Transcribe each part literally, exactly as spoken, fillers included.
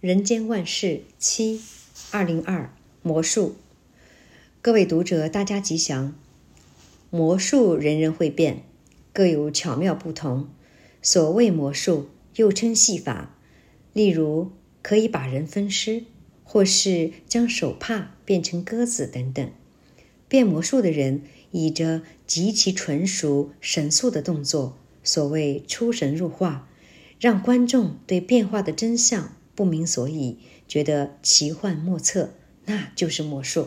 人间万事七二零二魔术，各位读者大家吉祥。魔术人人会变，各有巧妙不同。所谓魔术，又称戏法，例如可以把人分尸，或是将手帕变成鸽子等等。变魔术的人以着极其纯熟神速的动作，所谓出神入化，让观众对变化的真相不明所以，觉得奇幻莫测，那就是魔术。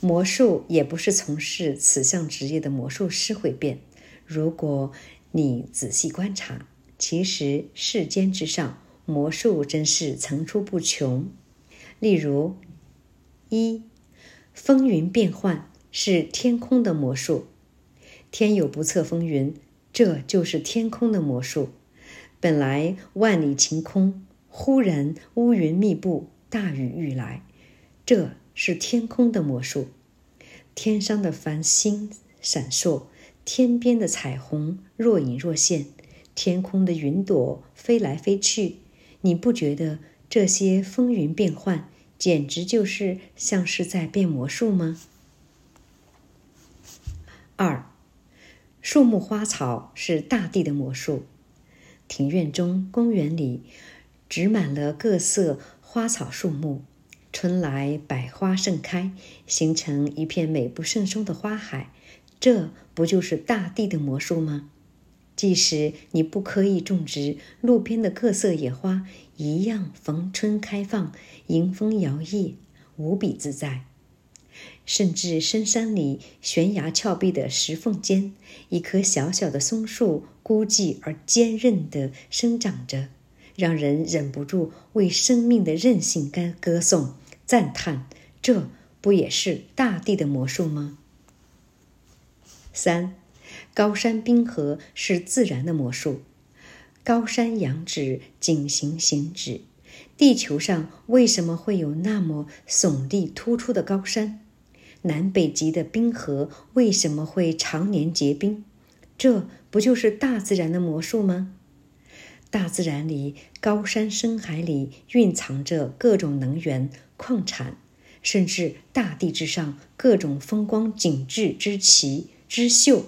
魔术也不是从事此项职业的魔术师会变。如果你仔细观察，其实世间之上，魔术真是层出不穷。例如，一，风云变幻是天空的魔术。天有不测风云，这就是天空的魔术。本来万里晴空，忽然乌云密布，大雨欲来，这是天空的魔术。天上的繁星闪烁，天边的彩虹若隐若现，天空的云朵飞来飞去，你不觉得这些风云变幻简直就是像是在变魔术吗？二，树木花草是大地的魔术。庭院中、公园里植满了各色花草树木，春来百花盛开，形成一片美不胜收的花海，这不就是大地的魔术吗？即使你不刻意种植，路边的各色野花一样逢春开放，迎风摇曳，无比自在。甚至深山里悬崖峭壁的石缝间，一棵小小的松树孤寂而坚韧地生长着，让人忍不住为生命的韧性感歌颂赞叹，这不也是大地的魔术吗？三，高山冰河是自然的魔术。高山仰止，景行行止。地球上为什么会有那么耸立突出的高山？南北极的冰河为什么会常年结冰？这不就是大自然的魔术吗？大自然里，高山深海里蕴藏着各种能源、矿产，甚至大地之上各种风光景致之奇之秀，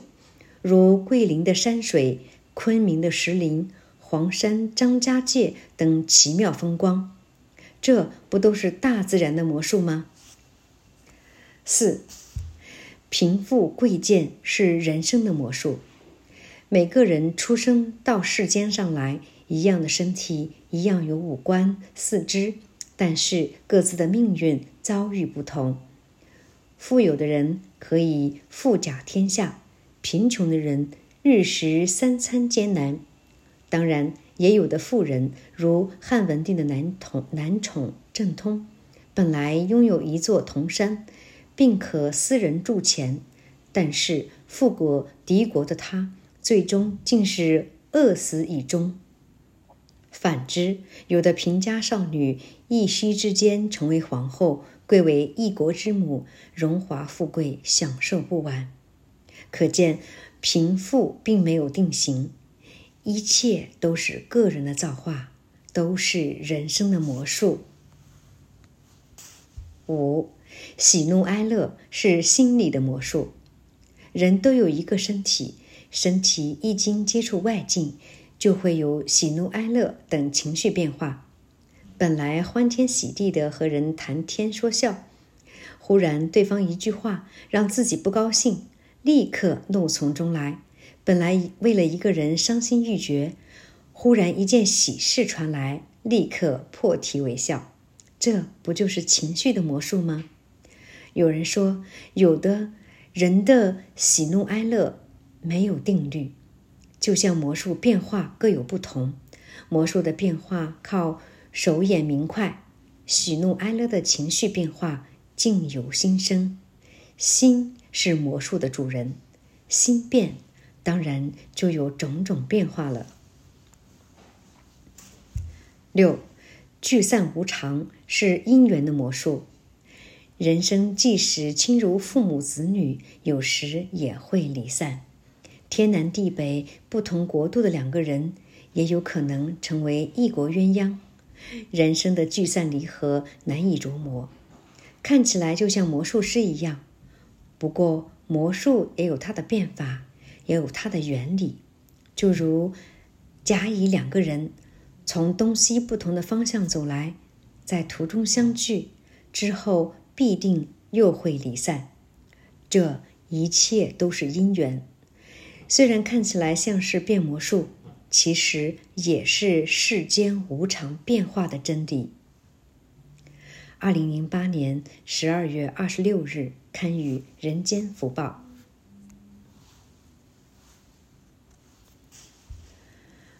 如桂林的山水、昆明的石林、黄山张家界等奇妙风光，这不都是大自然的魔术吗？四，贫富贵贱是人生的魔术。每个人出生到世间上来，一样的身体，一样有五官、四肢，但是各自的命运遭遇不同。富有的人可以富甲天下，贫穷的人日食三餐艰难。当然，也有的富人，如汉文帝的男宠男宠郑通，本来拥有一座铜山，并可私人铸钱，但是富国敌国的他，最终竟是饿死以终。反之，有的贫家少女一夕之间成为皇后，贵为一国之母，荣华富贵享受不完。可见，贫富并没有定型，一切都是个人的造化，都是人生的魔术。五，喜怒哀乐是心理的魔术。人都有一个身体，身体一经接触外境，就会有喜怒哀乐等情绪变化。本来欢天喜地的和人谈天说笑，忽然对方一句话让自己不高兴，立刻怒从中来。本来为了一个人伤心欲绝，忽然一件喜事传来，立刻破涕为笑，这不就是情绪的魔术吗？有人说，有的人的喜怒哀乐没有定律，就像魔术变化各有不同。魔术的变化靠手眼明快，喜怒哀乐的情绪变化境由心生。心是魔术的主人，心变，当然就有种种变化了。六，聚散无常是因缘的魔术。人生即使亲如父母子女，有时也会离散。天南地北不同国度的两个人，也有可能成为异国鸳鸯。人生的聚散离合难以琢磨，看起来就像魔术师一样。不过魔术也有它的变法，也有它的原理，就如甲乙两个人从东西不同的方向走来，在途中相聚，之后必定又会离散。这一切都是因缘，虽然看起来像是变魔术，其实也是世间无常变化的真理。二零零八年十二月二十六日刊于《人间福报》。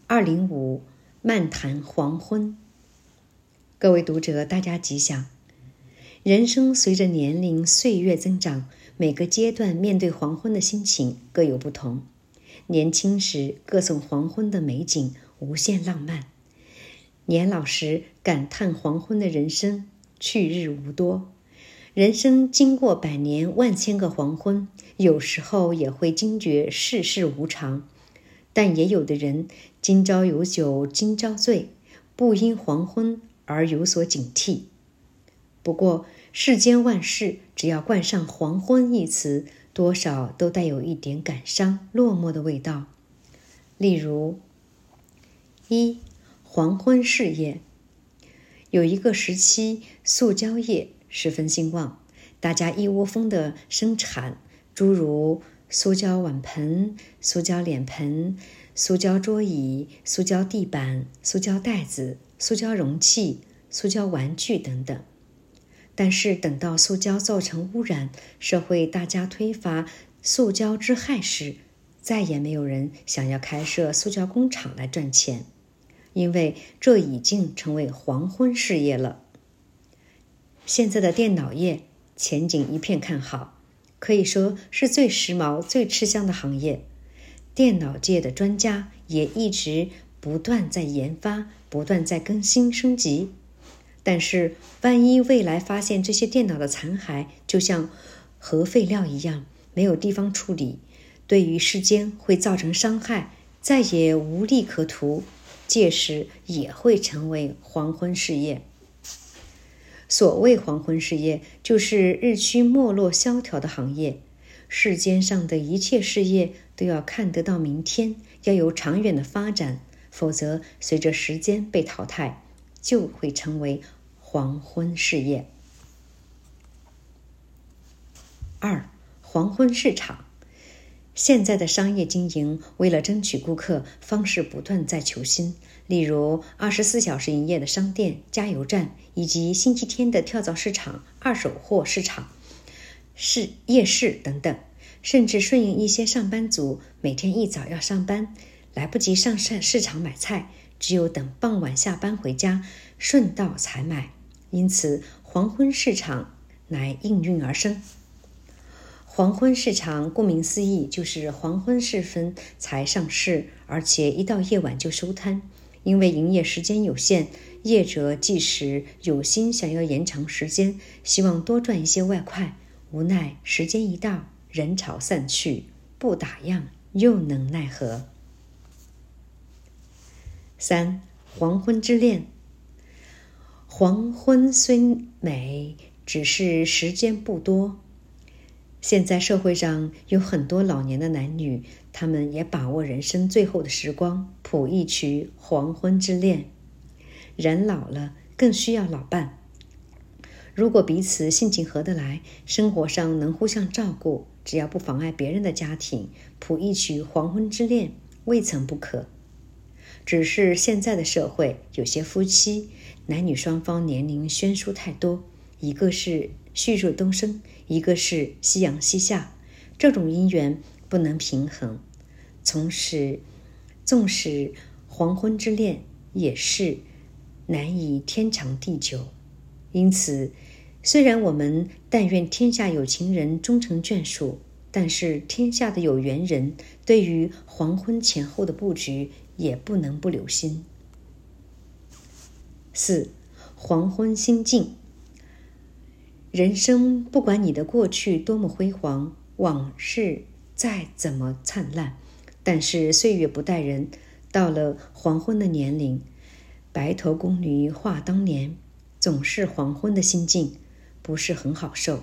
二零五漫谈黄昏。各位读者，大家吉祥。人生随着年龄岁月增长，每个阶段面对黄昏的心情各有不同。年轻时歌颂黄昏的美景无限浪漫，年老时感叹黄昏的人生去日无多。人生经过百年万千个黄昏，有时候也会惊觉世事无常，但也有的人今朝有酒今朝醉，不因黄昏而有所警惕。不过世间万事只要冠上黄昏一词，多少都带有一点感伤落寞的味道。例如，一黄昏事业。有一个时期塑胶业十分兴旺，大家一窝蜂的生产诸如塑胶碗盆、塑胶脸盆、塑胶桌椅、塑胶地板、塑胶袋子、塑胶容器、塑胶玩具等等。但是等到塑胶造成污染，社会大家推伐塑胶之害时，再也没有人想要开设塑胶工厂来赚钱，因为这已经成为黄昏事业了。现在的电脑业前景一片看好，可以说是最时髦最吃香的行业。电脑界的专家也一直不断在研发，不断在更新升级。但是万一未来发现这些电脑的残骸就像核废料一样没有地方处理，对于世间会造成伤害，再也无利可图，届时也会成为黄昏事业。所谓黄昏事业，就是日趋没落萧条的行业。世间上的一切事业都要看得到明天，要有长远的发展，否则随着时间被淘汰，就会成为黄昏事业。二、黄昏市场。现在的商业经营为了争取顾客，方式不断在求新，例如二十四小时营业的商店、加油站，以及星期天的跳蚤市场、二手货市场、市夜市等等，甚至顺应一些上班族每天一早要上班，来不及上市场买菜，只有等傍晚下班回家顺道才买，因此黄昏市场乃应运而生。黄昏市场顾名思义，就是黄昏时分才上市，而且一到夜晚就收摊。因为营业时间有限，业者即使有心想要延长时间，希望多赚一些外快，无奈时间一到，人潮散去，不打烊又能奈何。三、黄昏之恋。黄昏虽美，只是时间不多。现在社会上有很多老年的男女，他们也把握人生最后的时光，谱一曲黄昏之恋。人老了更需要老伴，如果彼此性情合得来，生活上能互相照顾，只要不妨碍别人的家庭，谱一曲黄昏之恋未曾不可。只是现在的社会，有些夫妻男女双方年龄悬殊太多，一个是旭日东升，一个是夕阳西下，这种姻缘不能平衡，从此纵使黄昏之恋也是难以天长地久。因此虽然我们但愿天下有情人终成眷属，但是天下的有缘人对于黄昏前后的布局也不能不留心。四、黄昏心境。人生不管你的过去多么辉煌，往事再怎么灿烂，但是岁月不待人，到了黄昏的年龄，白头宫女话当年，总是黄昏的心境，不是很好受。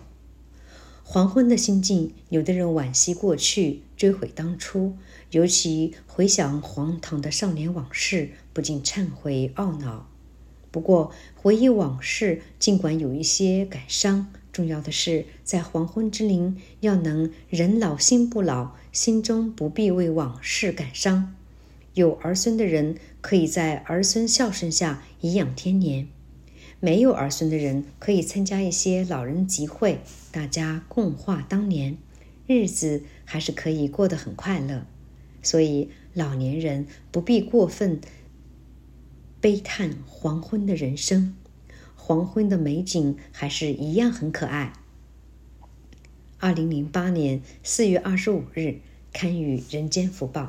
黄昏的心境，有的人惋惜过去，追悔当初，尤其回想荒唐的少年往事，不禁忏悔懊恼。不过回忆往事，尽管有一些感伤，重要的是在黄昏之龄要能人老心不老，心中不必为往事感伤。有儿孙的人可以在儿孙孝顺下颐养天年，没有儿孙的人可以参加一些老人集会，大家共话当年，日子还是可以过得很快乐。所以老年人不必过分悲叹黄昏的人生，黄昏的美景还是一样很可爱。二零零八年四月二十五日，刊于《人间福报》。